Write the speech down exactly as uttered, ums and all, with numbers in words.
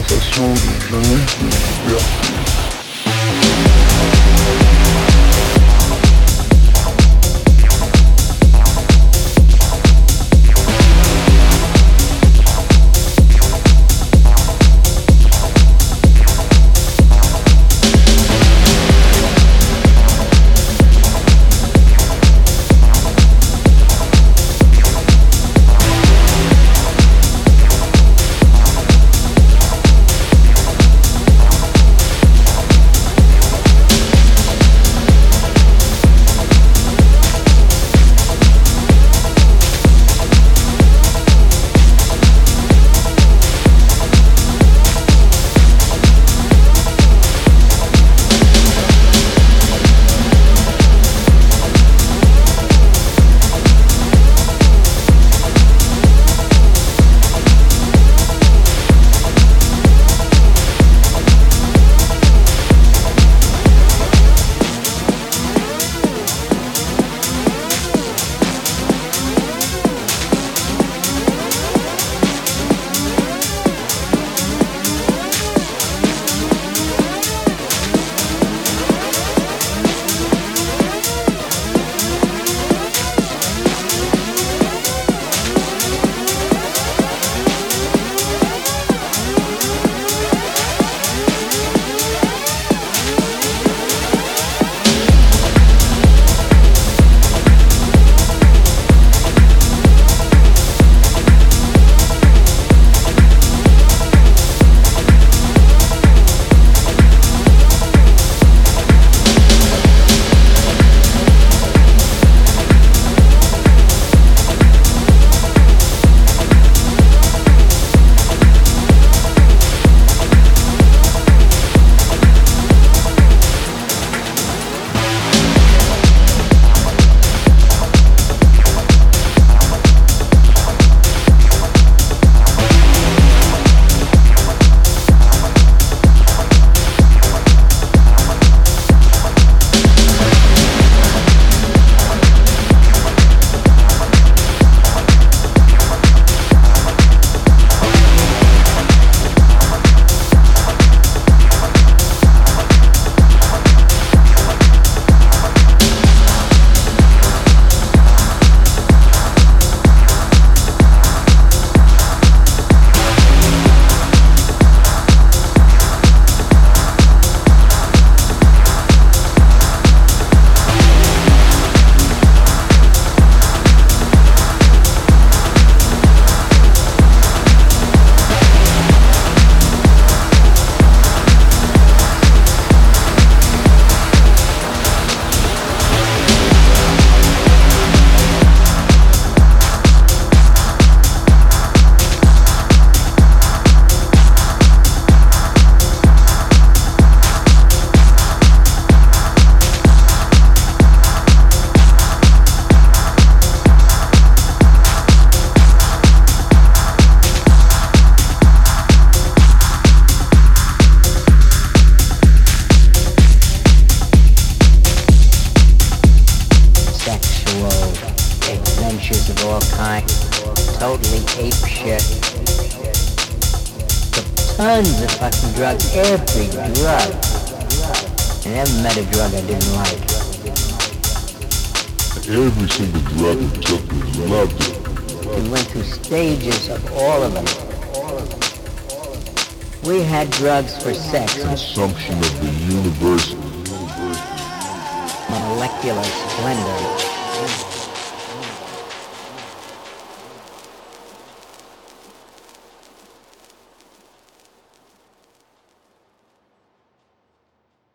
sensation de l'ennui, de couleur. Every drug. I never met a drug I didn't like. Every single drug I took, I loved it. We went through stages of all of them. We had drugs for sex. Consumption of the universal. Molecular splendor.